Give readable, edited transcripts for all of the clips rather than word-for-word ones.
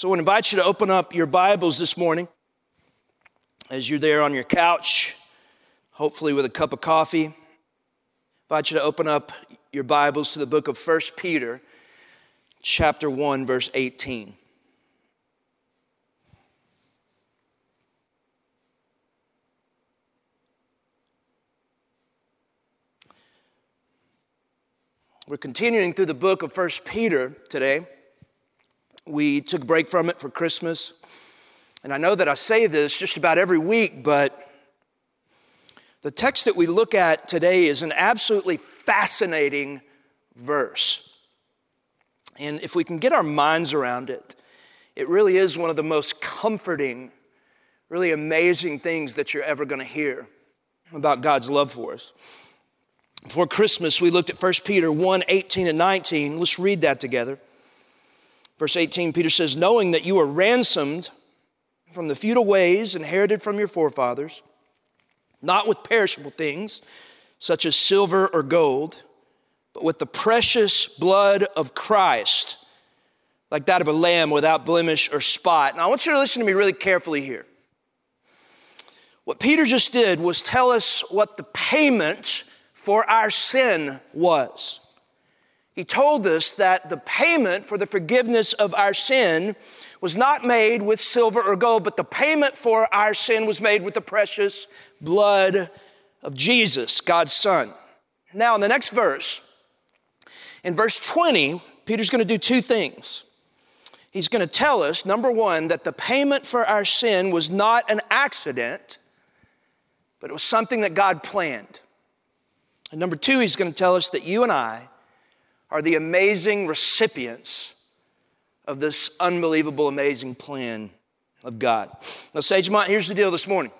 So I want to invite you to open up your Bibles this morning as you're there on your couch, hopefully with a cup of coffee. I invite you to open up your Bibles to the book of 1 Peter, chapter 1, verse 18. We're continuing through the book of 1 Peter today. We took a break from it for Christmas. And I know that I say this just about every week, but the text that we look at today is an absolutely fascinating verse. And if we can get our minds around it, it really is one of the most comforting, really amazing things that you're ever going to hear about God's love for us. Before Christmas, we looked at 1 Peter 1, 18 and 19. Let's read that together. Verse 18, Peter says, knowing that you were ransomed from the futile ways inherited from your forefathers, not with perishable things such as silver or gold, but with the precious blood of Christ, like that of a lamb without blemish or spot. Now, I want you to listen to me really carefully here. What Peter just did was tell us what the payment for our sin was. He told us that the payment for the forgiveness of our sin was not made with silver or gold, but the payment for our sin was made with the precious blood of Jesus, God's Son. Now, in the next verse, in verse 20, Peter's going to do two things. He's going to tell us, number one, that the payment for our sin was not an accident, but it was something that God planned. And number two, he's going to tell us that you and I are the amazing recipients of this unbelievable, amazing plan of God. Now, Sagemont, here's the deal this morning.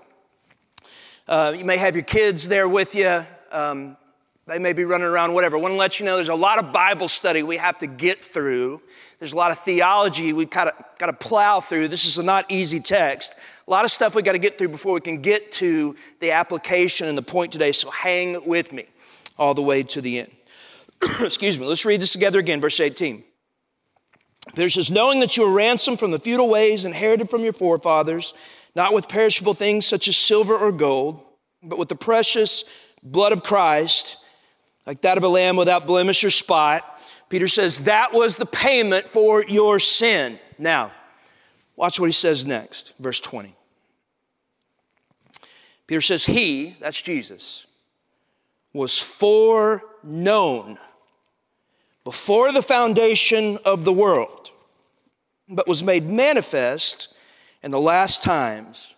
You may have your kids there with you. They may be running around, whatever. I want to let you know there's a lot of Bible study we have to get through. There's a lot of theology we've got to plow through. This is a not easy text. A lot of stuff we got to get through before we can get to the application and the point today. So hang with me all the way to the end. Excuse me. Let's read this together again, verse 18. Peter says, knowing that you were ransomed from the futile ways inherited from your forefathers, not with perishable things such as silver or gold, but with the precious blood of Christ, like that of a lamb without blemish or spot. Peter says, that was the payment for your sin. Now, watch what he says next, verse 20. Peter says, he, that's Jesus, was foreknown before the foundation of the world, but was made manifest in the last times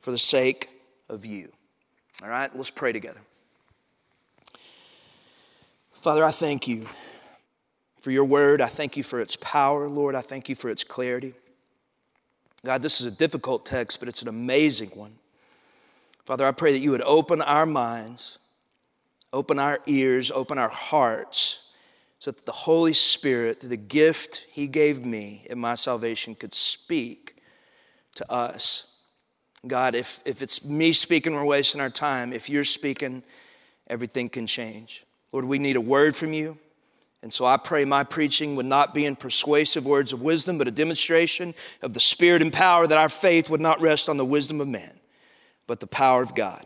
for the sake of you. All right, let's pray together. Father, I thank you for your word. I thank you for its power, Lord. I thank you for its clarity. God, this is a difficult text, but it's an amazing one. Father, I pray that you would open our minds, open our ears, open our hearts, so that the Holy Spirit, through the gift he gave me in my salvation, could speak to us. God, if it's me speaking, we're wasting our time. If you're speaking, everything can change. Lord, we need a word from you. And so I pray my preaching would not be in persuasive words of wisdom, but a demonstration of the Spirit and power, that our faith would not rest on the wisdom of man, but the power of God.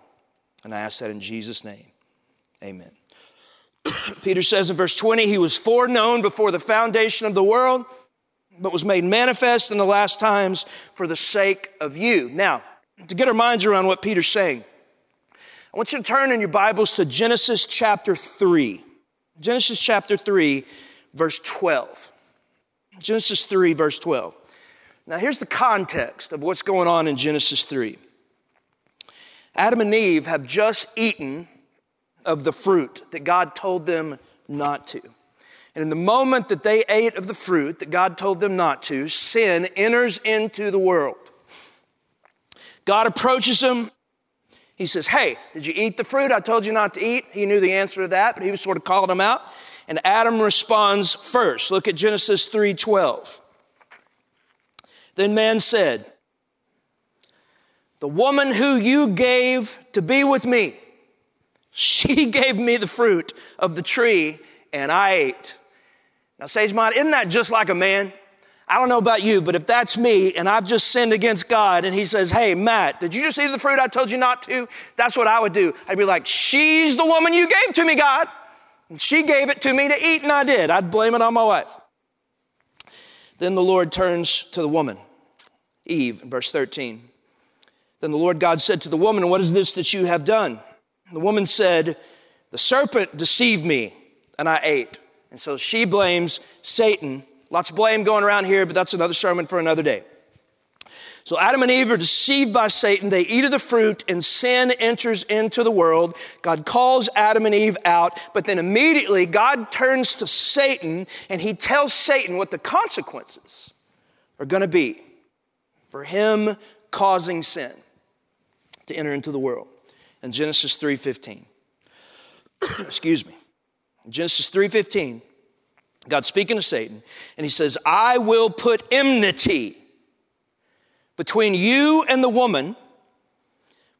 And I ask that in Jesus' name. Amen. Peter says in verse 20, he was foreknown before the foundation of the world, but was made manifest in the last times for the sake of you. Now, to get our minds around what Peter's saying, I want you to turn in your Bibles to Genesis chapter 3. Genesis chapter 3, verse 12. Genesis 3, verse 12. Now, here's the context of what's going on in Genesis 3. Adam and Eve have just eaten of the fruit that God told them not to. And in the moment that they ate of the fruit that God told them not to, sin enters into the world. God approaches them. He says, hey, did you eat the fruit I told you not to eat? He knew the answer to that, but he was sort of calling them out. And Adam responds first. Look at Genesis 3:12. Then man said, the woman who you gave to be with me, she gave me the fruit of the tree, and I ate. Now, Sagemont, isn't that just like a man? I don't know about you, but if that's me and I've just sinned against God and he says, hey, Matt, did you just eat the fruit I told you not to? That's what I would do. I'd be like, she's the woman you gave to me, God. And she gave it to me to eat and I did. I'd blame it on my wife. Then the Lord turns to the woman, Eve, in verse 13. Then the Lord God said to the woman, what is this that you have done? And the woman said, the serpent deceived me and I ate. And so she blames Satan. Lots of blame going around here, but that's another sermon for another day. So Adam and Eve are deceived by Satan. They eat of the fruit and sin enters into the world. God calls Adam and Eve out, but then immediately God turns to Satan and he tells Satan what the consequences are going to be for him causing sin to enter into the world. In Genesis 3:15, excuse me, in Genesis 3:15, God's speaking to Satan and he says, I will put enmity between you and the woman,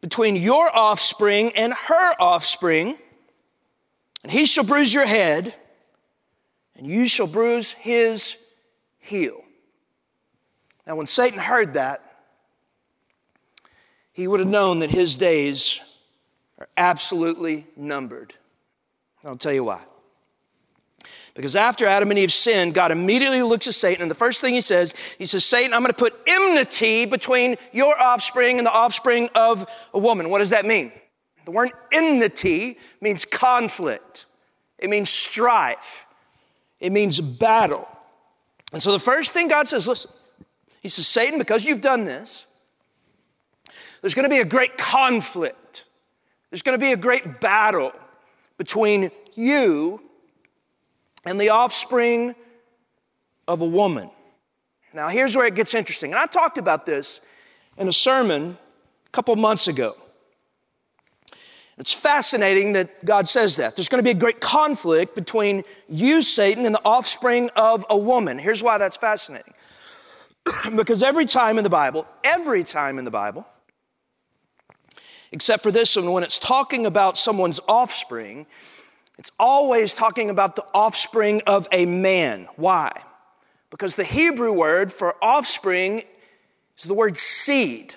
between your offspring and her offspring, and he shall bruise your head, and you shall bruise his heel. Now, when Satan heard that, he would have known that his days are absolutely numbered. And I'll tell you why. Because after Adam and Eve sinned, God immediately looks at Satan, and the first thing he says, Satan, I'm going to put enmity between your offspring and the offspring of a woman. What does that mean? The word enmity means conflict. It means strife. It means battle. And so the first thing God says, listen, he says, Satan, because you've done this, there's going to be a great conflict. There's going to be a great battle between you and the offspring of a woman. Now, here's where it gets interesting. And I talked about this in a sermon a couple months ago. It's fascinating that God says that. There's going to be a great conflict between you, Satan, and the offspring of a woman. Here's why that's fascinating. Because every time in the Bible, except for this one, when it's talking about someone's offspring, it's always talking about the offspring of a man. Why? Because the Hebrew word for offspring is the word seed.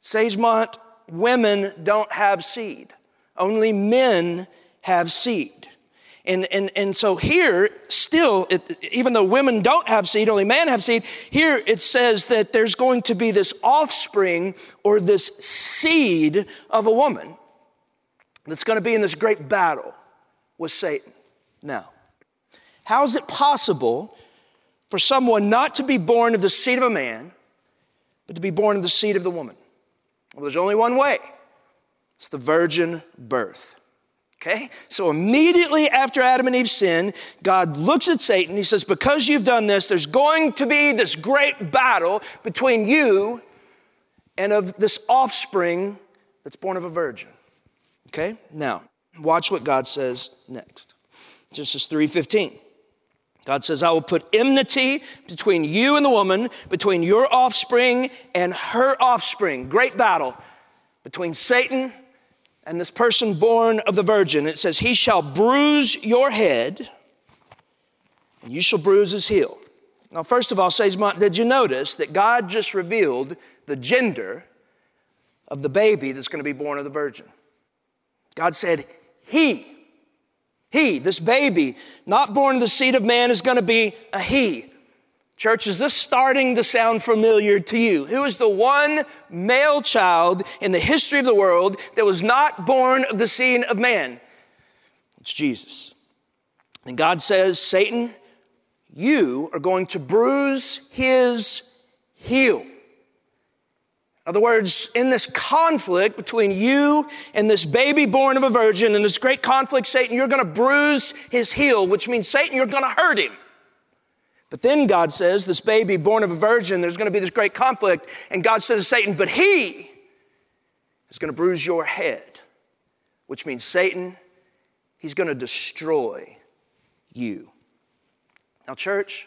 Sagemont, women don't have seed. Only men have seed. And so here, still, even though women don't have seed, only men have seed, here it says that there's going to be this offspring or this seed of a woman that's going to be in this great battle with Satan. Now, how is it possible for someone not to be born of the seed of a man, but to be born of the seed of the woman? Well, there's only one way. It's the virgin birth. Okay? So immediately after Adam and Eve sinned, God looks at Satan. He says, because you've done this, there's going to be this great battle between you and of this offspring that's born of a virgin. Okay? Now, watch what God says next. Genesis 3:15. God says, I will put enmity between you and the woman, between your offspring and her offspring. Great battle between Satan and this person born of the virgin. It says, he shall bruise your head and you shall bruise his heel. Now, first of all, Sagemont, did you notice that God just revealed the gender of the baby that's going to be born of the virgin? God said, He, this baby, not born of the seed of man, is going to be a he. Church, is this starting to sound familiar to you? Who is the one male child in the history of the world that was not born of the seed of man? It's Jesus. And God says, Satan, you are going to bruise his heel. In other words, in this conflict between you and this baby born of a virgin, in this great conflict, Satan, you're going to bruise his heel, which means, Satan, you're going to hurt him. But then God says, this baby born of a virgin, there's going to be this great conflict. And God says to Satan, but he is going to bruise your head, which means, Satan, he's going to destroy you. Now, church,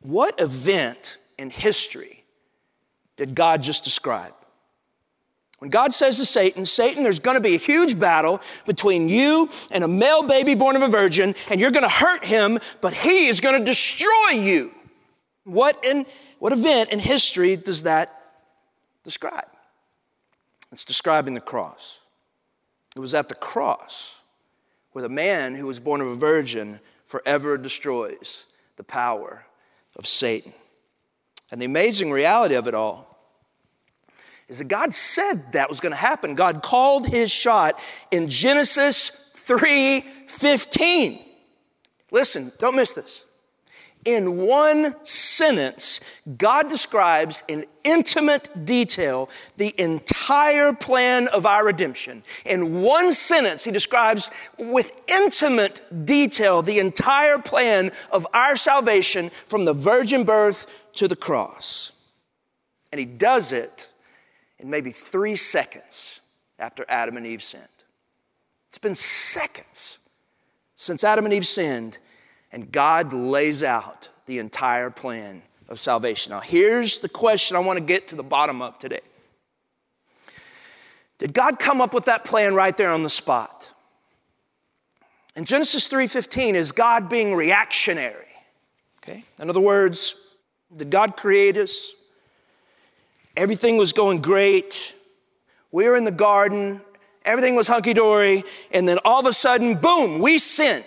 what event in history did God just describe? When God says to Satan, Satan, there's going to be a huge battle between you and a male baby born of a virgin, and you're going to hurt him, but he is going to destroy you. What event in history does that describe? It's describing the cross. It was at the cross where the man who was born of a virgin forever destroys the power of Satan. And the amazing reality of it all is that God said that was going to happen. God called his shot in Genesis 3:15. Listen, don't miss this. In one sentence, God describes in intimate detail the entire plan of our redemption. In one sentence, he describes with intimate detail the entire plan of our salvation from the virgin birth to the cross. And he does it in maybe 3 seconds after Adam and Eve sinned. It's been seconds since Adam and Eve sinned, and God lays out the entire plan of salvation. Now, here's the question I want to get to the bottom of today. Did God come up with that plan right there on the spot? And Genesis 3:15 is God being reactionary, okay? In other words, did God create us? Everything was going great. We were in the garden. Everything was hunky-dory. And then all of a sudden, boom, we sin.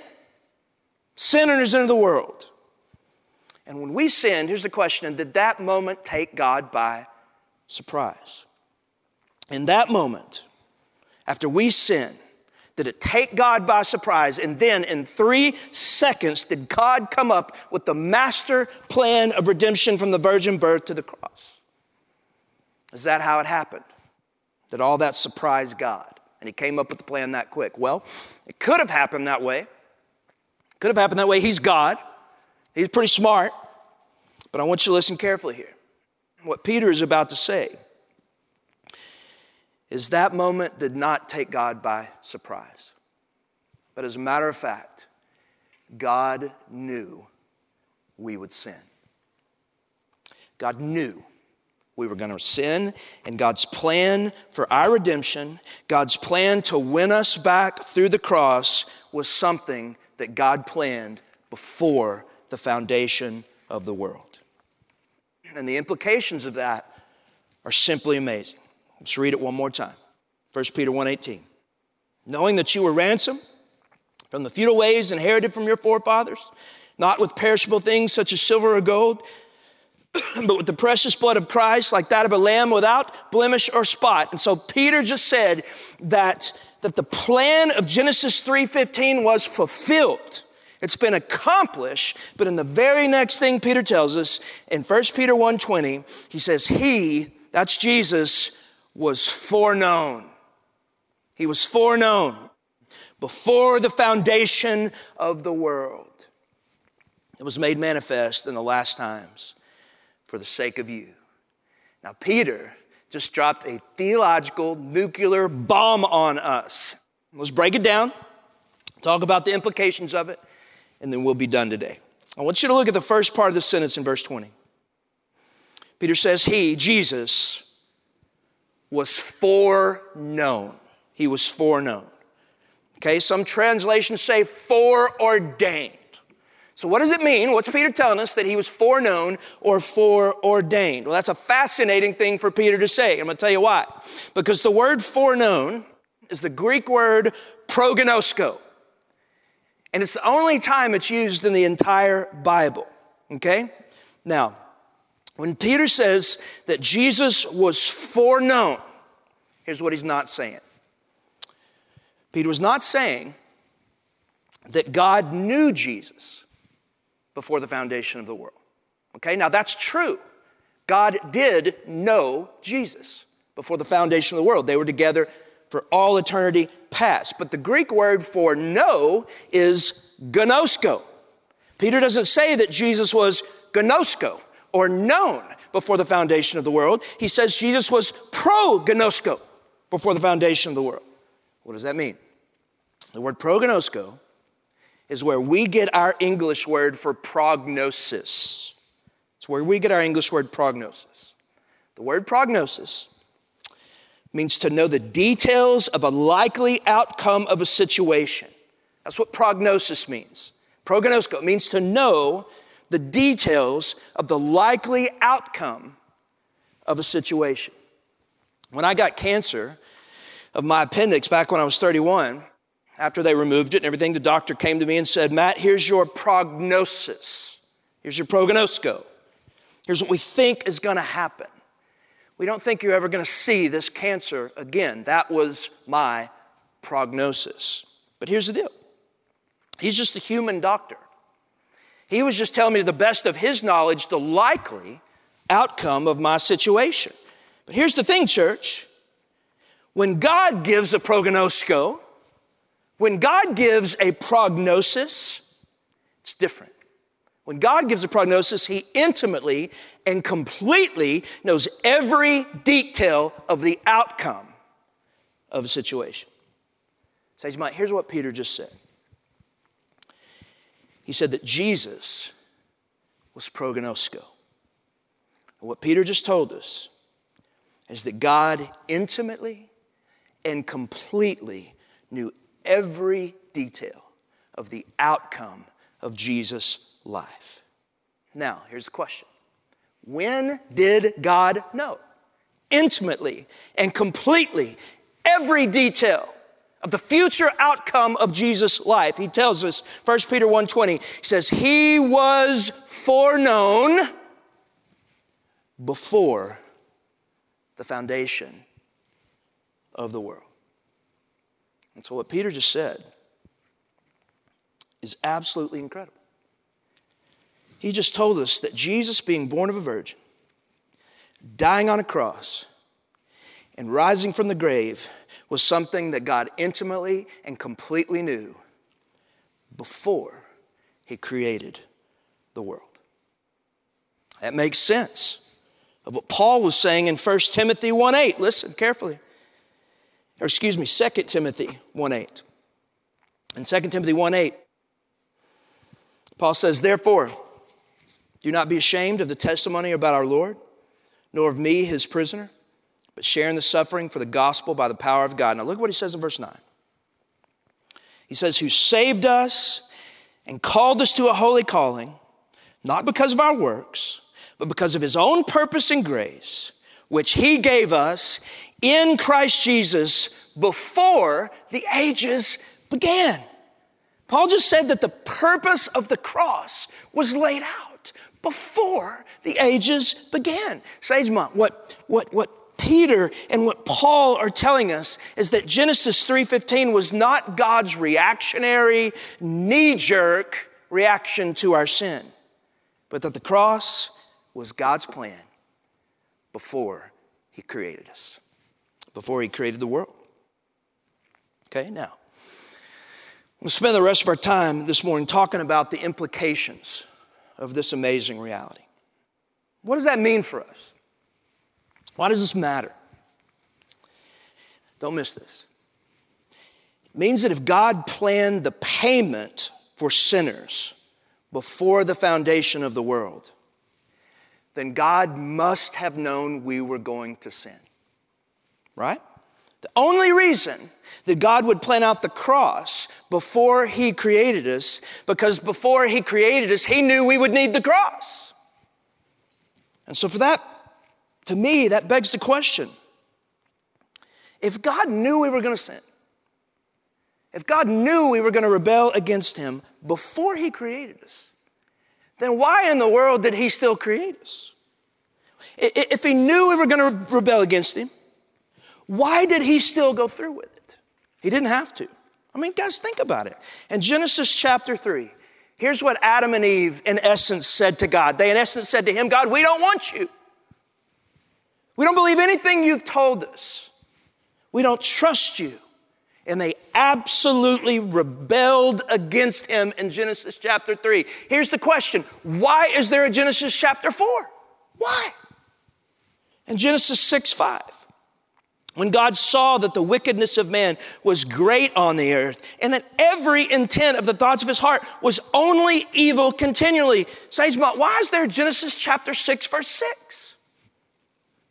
Sin enters into the world. And when we sinned, here's the question, did that moment take God by surprise? In that moment, after we sinned, did it take God by surprise? And then in 3 seconds, did God come up with the master plan of redemption from the virgin birth to the cross? Is that how it happened? Did all that surprise God? And he came up with the plan that quick? Well, it could have happened that way. Could have happened that way. He's God. He's pretty smart. But I want you to listen carefully here. What Peter is about to say is that moment did not take God by surprise. But as a matter of fact, God knew we would sin. God knew we were going to sin, and God's plan for our redemption, God's plan to win us back through the cross was something that God planned before the foundation of the world. And the implications of that are simply amazing. Let's read it one more time. 1 Peter 1:18. Knowing that you were ransomed from the futile ways inherited from your forefathers, not with perishable things such as silver or gold, but with the precious blood of Christ, like that of a lamb without blemish or spot. And so Peter just said that the plan of Genesis 3:15 was fulfilled. It's been accomplished, but in the very next thing Peter tells us, in 1 Peter 1:20, he says, he, that's Jesus, was foreknown. He was foreknown before the foundation of the world. It was made manifest in the last times for the sake of you. Now, Peter just dropped a theological nuclear bomb on us. Let's break it down, talk about the implications of it, and then we'll be done today. I want you to look at the first part of the sentence in verse 20. Peter says, he, Jesus, was foreknown. He was foreknown. Okay, some translations say foreordained. So what does it mean? What's Peter telling us that he was foreknown or foreordained? Well, that's a fascinating thing for Peter to say. I'm going to tell you why. Because the word foreknown is the Greek word prognosko. And it's the only time it's used in the entire Bible. Okay? Now, when Peter says that Jesus was foreknown, here's what he's not saying. Peter was not saying that God knew Jesus before the foundation of the world. Okay, now that's true. God did know Jesus before the foundation of the world. They were together for all eternity past. But the Greek word for know is gnosko. Peter doesn't say that Jesus was gnosko or known before the foundation of the world. He says Jesus was prognosko before the foundation of the world. What does that mean? The word prognosko is where we get our English word for prognosis. It's where we get our English word prognosis. The word prognosis means to know the details of a likely outcome of a situation. That's what prognosis means. Prognosko means to know the details of the likely outcome of a situation. When I got cancer of my appendix back when I was 31, after they removed it and everything, the doctor came to me and said, Matt, here's your prognosis. Here's your prognosko. Here's what we think is going to happen. We don't think you're ever going to see this cancer again. That was my prognosis. But here's the deal. He's just a human doctor. He was just telling me, to the best of his knowledge, the likely outcome of my situation. But here's the thing, church. When God gives a prognosko, when God gives a prognosis, it's different. When God gives a prognosis, he intimately and completely knows every detail of the outcome of a situation. Sagemont, here's what Peter just said. He said that Jesus was prognosko. And what Peter just told us is that God intimately and completely knew every detail of the outcome of Jesus' life. Now, here's the question. When did God know intimately and completely every detail of the future outcome of Jesus' life? He tells us, 1 Peter 1:20, he says, he was foreknown before the foundation of the world. And so what Peter just said is absolutely incredible. He just told us that Jesus, being born of a virgin, dying on a cross, and rising from the grave was something that God intimately and completely knew before he created the world. That makes sense of what Paul was saying in 1 Timothy 1:8. Listen carefully. 2 Timothy 1:8. In 2 Timothy 1:8, Paul says, therefore, do not be ashamed of the testimony about our Lord, nor of me, his prisoner, but share in the suffering for the gospel by the power of God. Now look what he says in verse 9. He says, who saved us and called us to a holy calling, not because of our works, but because of his own purpose and grace, which he gave us in Christ Jesus before the ages began. Paul just said that the purpose of the cross was laid out before the ages began. Sagemont, what Peter and what Paul are telling us is that Genesis 3:15 was not God's reactionary, knee-jerk reaction to our sin, but that the cross was God's plan before he created us, before he created the world. Okay, now, we'll spend the rest of our time this morning talking about the implications of this amazing reality. What does that mean for us? Why does this matter? Don't miss this. It means that if God planned the payment for sinners before the foundation of the world, then God must have known we were going to sin, right? The only reason that God would plan out the cross before he created us, because before he created us, he knew we would need the cross. And so for that, to me, that begs the question, if God knew we were going to sin, if God knew we were going to rebel against him before he created us, then why in the world did he still create us? If he knew we were going to rebel against him, why did he still go through with it? He didn't have to. I mean, guys, think about it. In Genesis chapter 3, here's what Adam and Eve, in essence, said to God. They, in essence, said to him, God, we don't want you. We don't believe anything you've told us. We don't trust you. And they absolutely rebelled against him in Genesis chapter 3. Here's the question. Why is there a Genesis chapter 4? Why? In Genesis 6:5, when God saw that the wickedness of man was great on the earth and that every intent of the thoughts of his heart was only evil continually. Sagemont, why is there Genesis chapter 6, verse 6?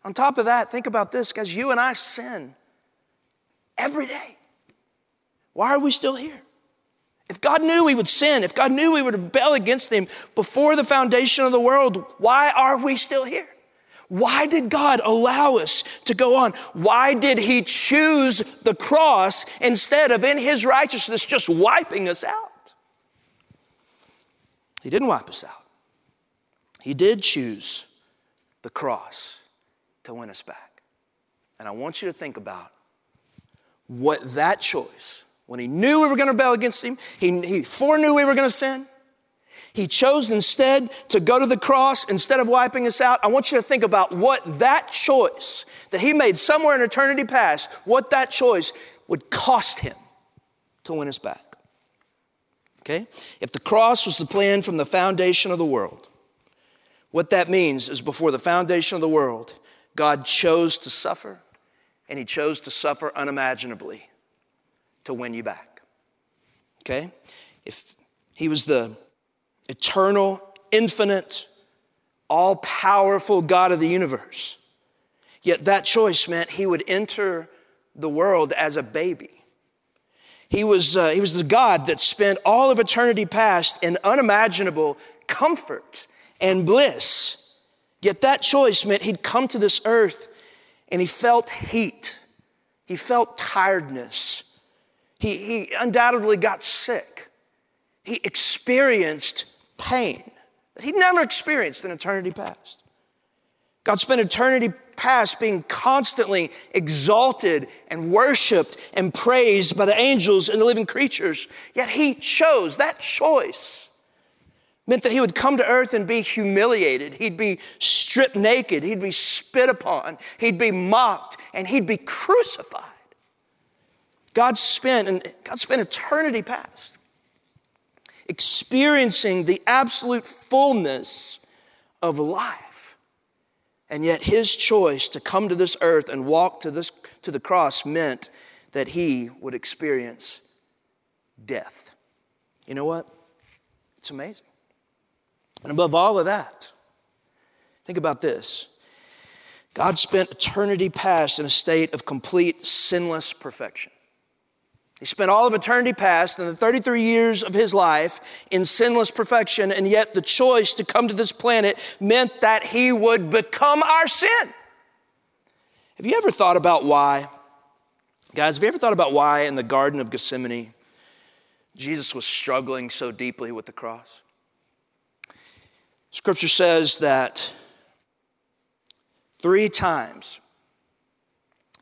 On top of that, think about this, guys. You and I sin every day. Why are we still here? If God knew we would sin, if God knew we would rebel against him before the foundation of the world, why are we still here? Why did God allow us to go on? Why did he choose the cross instead of in his righteousness just wiping us out? He didn't wipe us out. He did choose the cross to win us back. And I want you to think about what that choice, when he knew we were going to rebel against him, he foreknew we were going to sin. He chose instead to go to the cross instead of wiping us out. I want you to think about what that choice that he made somewhere in eternity past, what that choice would cost him to win us back. Okay? If the cross was the plan from the foundation of the world, what that means is before the foundation of the world, God chose to suffer, and he chose to suffer unimaginably to win you back. Okay? If he was the eternal, infinite, all-powerful God of the universe, yet that choice meant he would enter the world as a baby. He was the God that spent all of eternity past in unimaginable comfort and bliss. Yet that choice meant he'd come to this earth and he felt heat. He felt tiredness. He undoubtedly got sick. He experienced pain that he'd never experienced in eternity past. God spent eternity past being constantly exalted and worshiped and praised by the angels and the living creatures. Yet he chose, that choice meant that he would come to earth and be humiliated. He'd be stripped naked. He'd be spit upon. He'd be mocked, and he'd be crucified. God spent eternity past experiencing the absolute fullness of life. And yet his choice to come to this earth and walk to the cross meant that he would experience death. You know what? It's amazing. And above all of that, think about this. God spent eternity past in a state of complete sinless perfection. He spent all of eternity past and the 33 years of his life in sinless perfection, and yet the choice to come to this planet meant that he would become our sin. Have you ever thought about why? Guys, have you ever thought about why in the Garden of Gethsemane Jesus was struggling so deeply with the cross? Scripture says that 3 times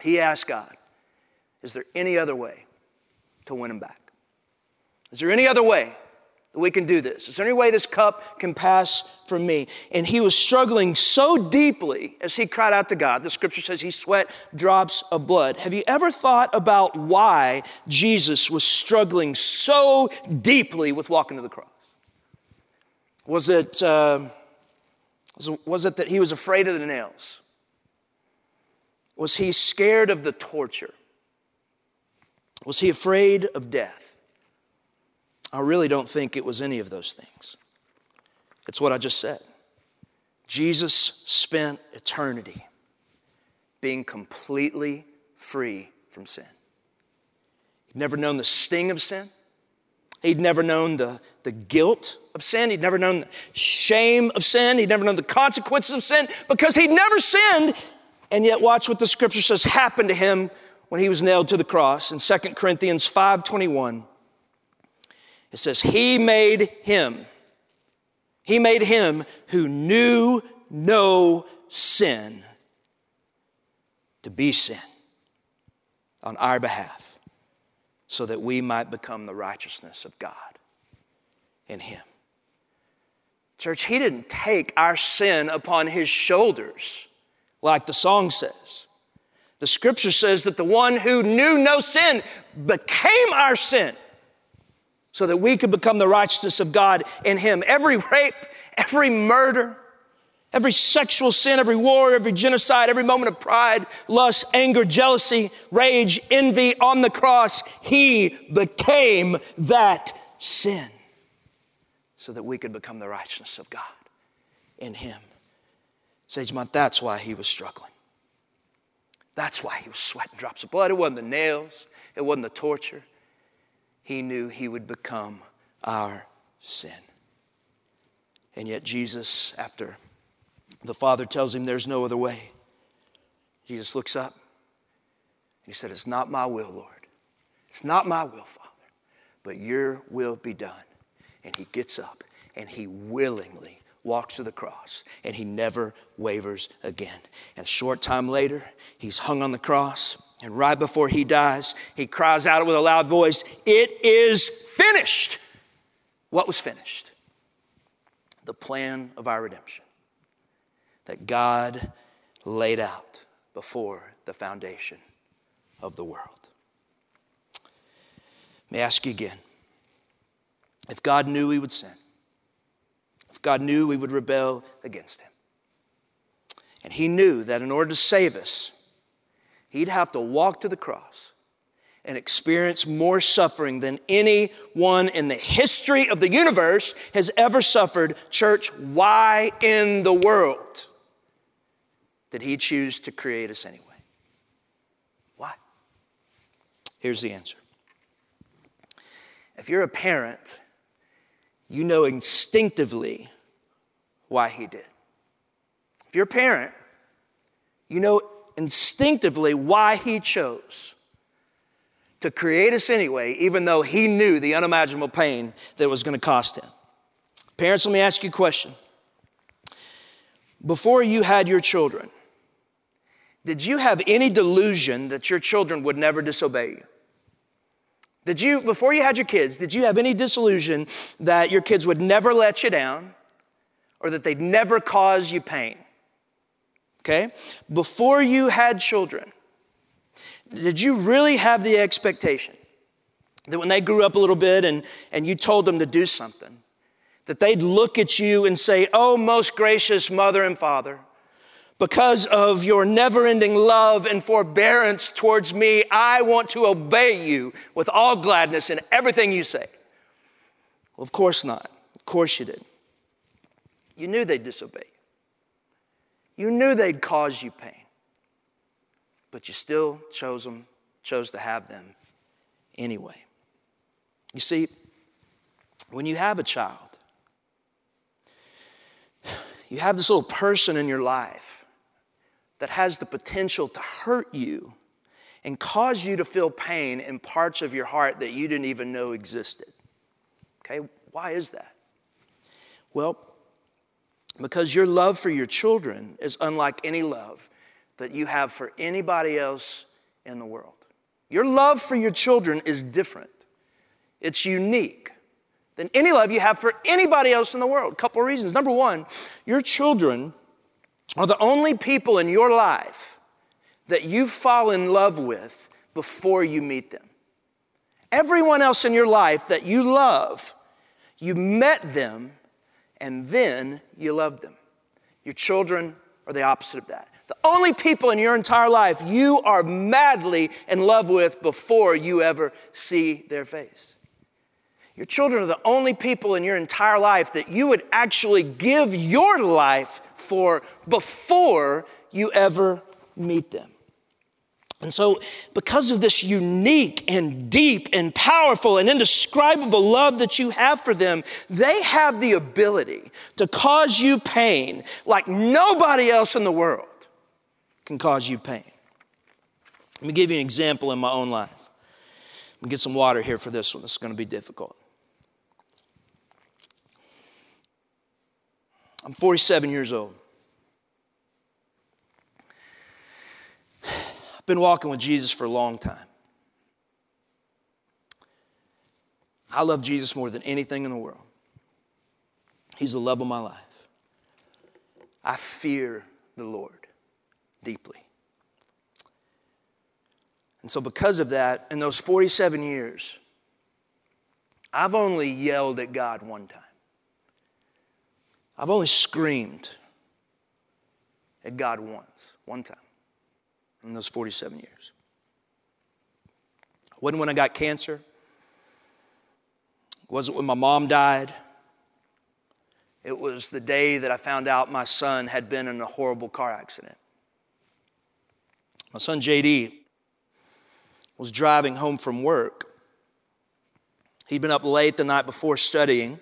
he asked God, is there any other way to win him back? Is there any other way that we can do this? Is there any way this cup can pass from me? And he was struggling so deeply as he cried out to God. The scripture says he sweat drops of blood. Have you ever thought about why Jesus was struggling so deeply with walking to the cross? Was it that he was afraid of the nails? Was he scared of the torture? Was he afraid of death? I really don't think it was any of those things. It's what I just said. Jesus spent eternity being completely free from sin. He'd never known the sting of sin. He'd never known the guilt of sin. He'd never known the shame of sin. He'd never known the consequences of sin because he'd never sinned. And yet watch what the scripture says happened to him when he was nailed to the cross. In 2 Corinthians 5:21, it says, he made him who knew no sin to be sin on our behalf so that we might become the righteousness of God in him. Church, he didn't take our sin upon his shoulders like the song says. The scripture says that the one who knew no sin became our sin so that we could become the righteousness of God in him. Every rape, every murder, every sexual sin, every war, every genocide, every moment of pride, lust, anger, jealousy, rage, envy on the cross, he became that sin so that we could become the righteousness of God in him. Sagemont, that's why he was struggling. That's why he was sweating drops of blood. It wasn't the nails. It wasn't the torture. he knew he would become our sin. And yet Jesus, after the Father tells him there's no other way, Jesus looks up and he said, "It's not my will, Lord. It's not my will, Father, but your will be done." And he gets up and he willingly walks to the cross, and he never wavers again. And a short time later, he's hung on the cross, and right before he dies, he cries out with a loud voice, "It is finished." What was finished? The plan of our redemption that God laid out before the foundation of the world. May I ask you again, if God knew we would sin, if God knew we would rebel against him, and he knew that in order to save us, he'd have to walk to the cross and experience more suffering than anyone in the history of the universe has ever suffered, church, why in the world did he choose to create us anyway? Why? Here's the answer. If you're a parent, you know instinctively why he did. If you're a parent, you know instinctively why he chose to create us anyway, even though he knew the unimaginable pain that it was going to cost him. Parents, let me ask you a question. Before you had your children, did you have any delusion that your children would never disobey you? Before you had your kids, did you have any disillusion that your kids would never let you down or that they'd never cause you pain? Okay? Before you had children, did you really have the expectation that when they grew up a little bit and you told them to do something, that they'd look at you and say, "Oh, most gracious mother and father, because of your never-ending love and forbearance towards me, I want to obey you with all gladness in everything you say"? Well, of course not. Of course you didn't. You knew they'd disobey you. You knew they'd cause you pain. But you still chose to have them anyway. You see, when you have a child, you have this little person in your life that has the potential to hurt you and cause you to feel pain in parts of your heart that you didn't even know existed. Okay, why is that? Well, because your love for your children is unlike any love that you have for anybody else in the world. Your love for your children is different. It's unique than any love you have for anybody else in the world. A couple of reasons. Number one, your children are the only people in your life that you fall in love with before you meet them. Everyone else in your life that you love, you met them and then you loved them. Your children are the opposite of that. The only people in your entire life you are madly in love with before you ever see their face. Your children are the only people in your entire life that you would actually give your life for before you ever meet them. And so because of this unique and deep and powerful and indescribable love that you have for them, they have the ability to cause you pain like nobody else in the world can cause you pain. Let me give you an example in my own life. Let me get some water here for this one. This is going to be difficult. I'm 47 years old. I've been walking with Jesus for a long time. I love Jesus more than anything in the world. He's the love of my life. I fear the Lord deeply. And so because of that, in those 47 years, I've only yelled at God one time. I've only screamed at God one time in those 47 years. It wasn't when I got cancer. It wasn't when my mom died. It was the day that I found out my son had been in a horrible car accident. My son JD was driving home from work He'd been up late the night before studying.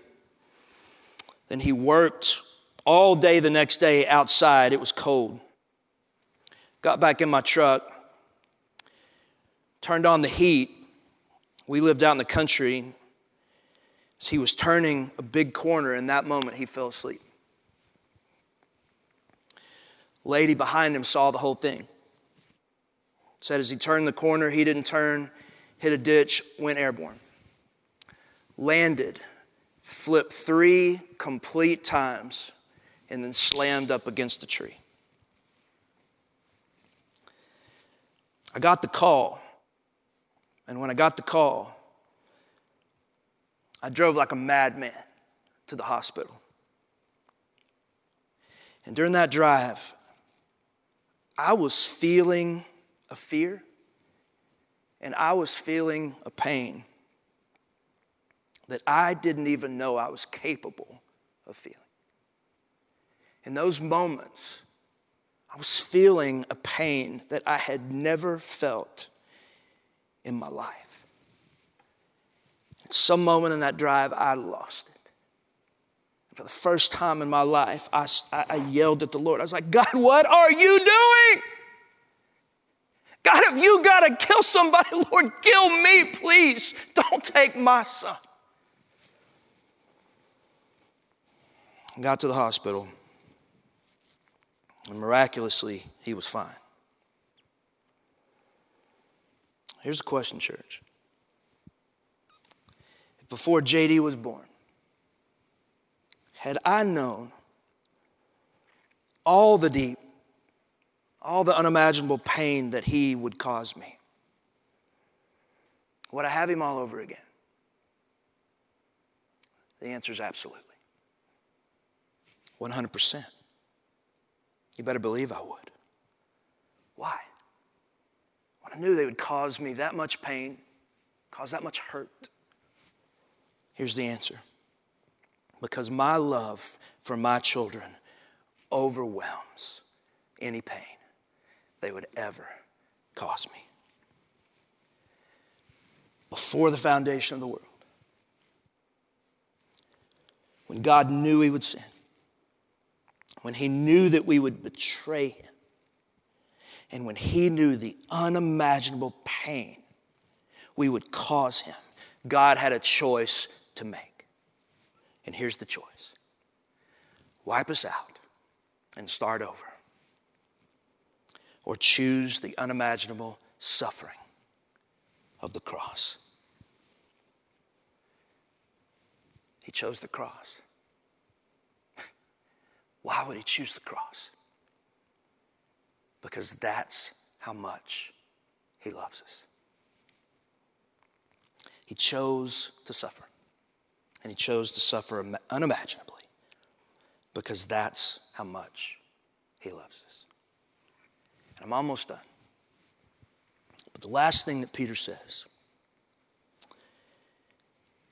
Then he worked all day the next day outside. It was cold. Got back in my truck, turned on the heat. We lived out in the country. As he was turning a big corner, in that moment, he fell asleep. Lady behind him saw the whole thing. Said as he turned the corner, he didn't turn, hit a ditch, went airborne. Landed, flipped 3 complete times, and then slammed up against the tree. I got the call. And when I got the call, I drove like a madman to the hospital. And during that drive, I was feeling a fear and I was feeling a pain that I didn't even know I was capable of feeling. In those moments, I was feeling a pain that I had never felt in my life. At some moment in that drive, I lost it. For the first time in my life, I yelled at the Lord. I was like, God, what are you doing? God, if you got to kill somebody, Lord, kill me, please. Don't take my son. I got to the hospital, and miraculously, he was fine. Here's the question, church. Before JD was born, had I known all the deep, all the unimaginable pain that he would cause me, would I have him all over again? The answer is absolutely. 100%. You better believe I would. Why? When I knew they would cause me that much pain, cause that much hurt, here's the answer. Because my love for my children overwhelms any pain they would ever cause me. Before the foundation of the world, when God knew we would sin, when he knew that we would betray him, and when he knew the unimaginable pain we would cause him, God had a choice to make. And here's the choice. Wipe us out and start over. Or choose the unimaginable suffering of the cross. He chose the cross. Why would he choose the cross? Because that's how much he loves us. He chose to suffer. And he chose to suffer unimaginably because that's how much he loves us. And I'm almost done. But the last thing that Peter says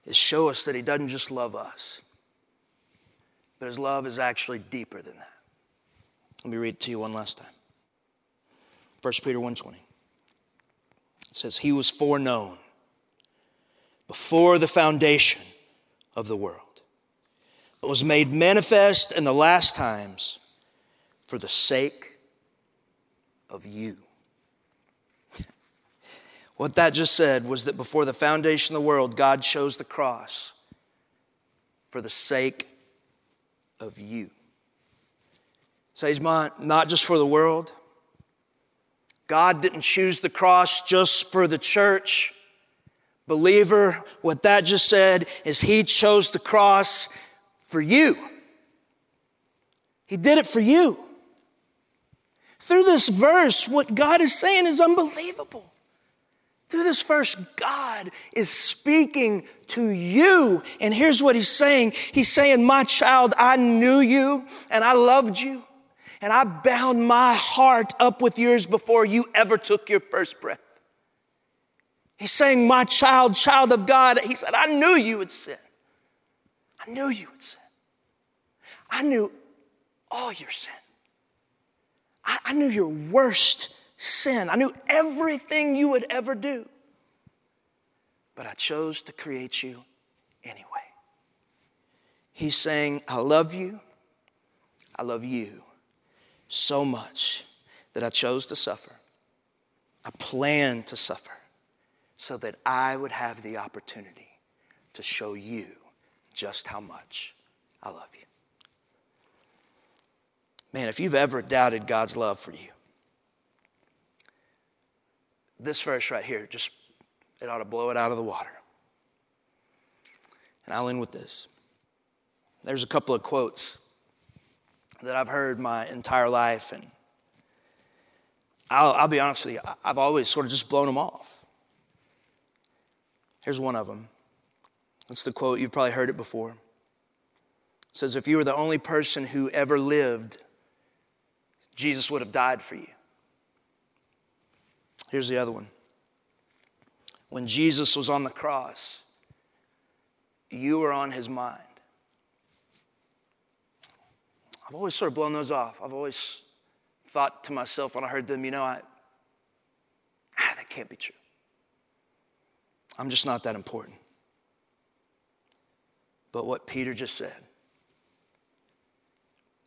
is show us that he doesn't just love us, but his love is actually deeper than that. Let me read it to you one last time. 1 Peter 1:20. It says, he was foreknown before the foundation of the world, but was made manifest in the last times for the sake of you. What that just said was that before the foundation of the world, God chose the cross for the sake of you. Sagemont, not just for the world. God didn't choose the cross just for the church. Believer, what that just said is he chose the cross for you. He did it for you. Through this verse, what God is saying is unbelievable. Through this verse, God is speaking to you. And here's what he's saying. He's saying, my child, I knew you and I loved you. And I bound my heart up with yours before you ever took your first breath. He's saying, my child, child of God. He said, I knew you would sin. I knew you would sin. I knew all your sin. I knew your worst sin. I knew everything you would ever do. but I chose to create you anyway. He's saying, I love you. I love you so much that I chose to suffer. I planned to suffer so that I would have the opportunity to show you just how much I love you. Man, if you've ever doubted God's love for you, this verse right here, it ought to blow it out of the water. And I'll end with this. There's a couple of quotes that I've heard my entire life, and I'll be honest with you, I've always sort of just blown them off. Here's one of them. That's the quote, you've probably heard it before. It says, if you were the only person who ever lived, Jesus would have died for you. Here's the other one. When Jesus was on the cross, you were on his mind. I've always sort of blown those off. I've always thought to myself when I heard them, that can't be true. I'm just not that important. But what Peter just said,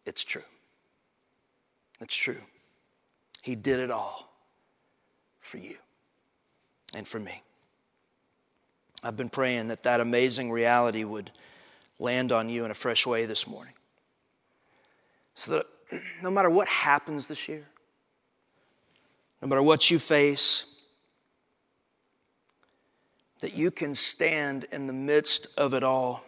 it's true. It's true. He did it all for you and for me. I've been praying that amazing reality would land on you in a fresh way this morning. So that no matter what happens this year, no matter what you face, that you can stand in the midst of it all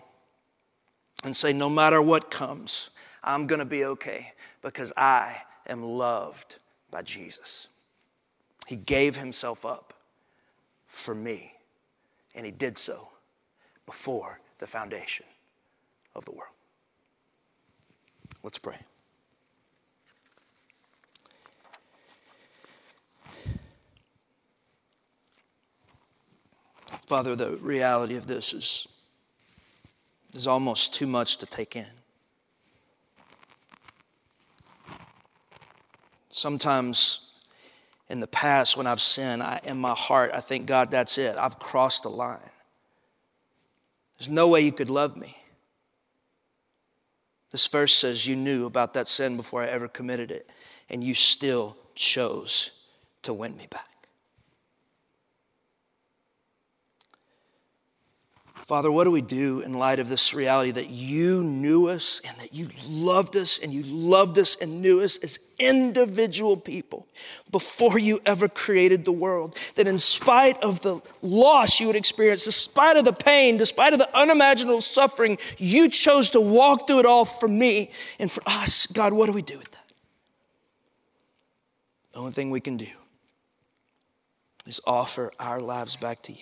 and say, no matter what comes, I'm going to be okay because I am loved by Jesus. He gave himself up for me, and he did so before the foundation of the world. Let's pray. Father, the reality of this is almost too much to take in. Sometimes in the past when I've sinned, in my heart, I think, God, that's it. I've crossed the line. There's no way you could love me. This verse says you knew about that sin before I ever committed it, and you still chose to win me back. Father, what do we do in light of this reality that you knew us and that you loved us and knew us as individual people before you ever created the world? That in spite of the loss you would experience, despite of the pain, despite of the unimaginable suffering, you chose to walk through it all for me and for us. God, what do we do with that? The only thing we can do is offer our lives back to you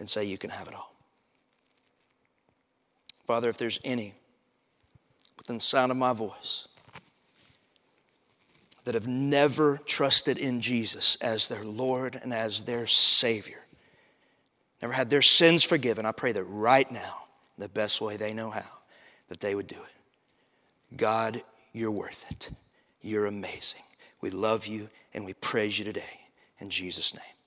and say you can have it all. Father, if there's any within the sound of my voice that have never trusted in Jesus as their Lord and as their Savior, never had their sins forgiven, I pray that right now, the best way they know how, that they would do it. God, you're worth it. You're amazing. We love you and we praise you today. In Jesus' name.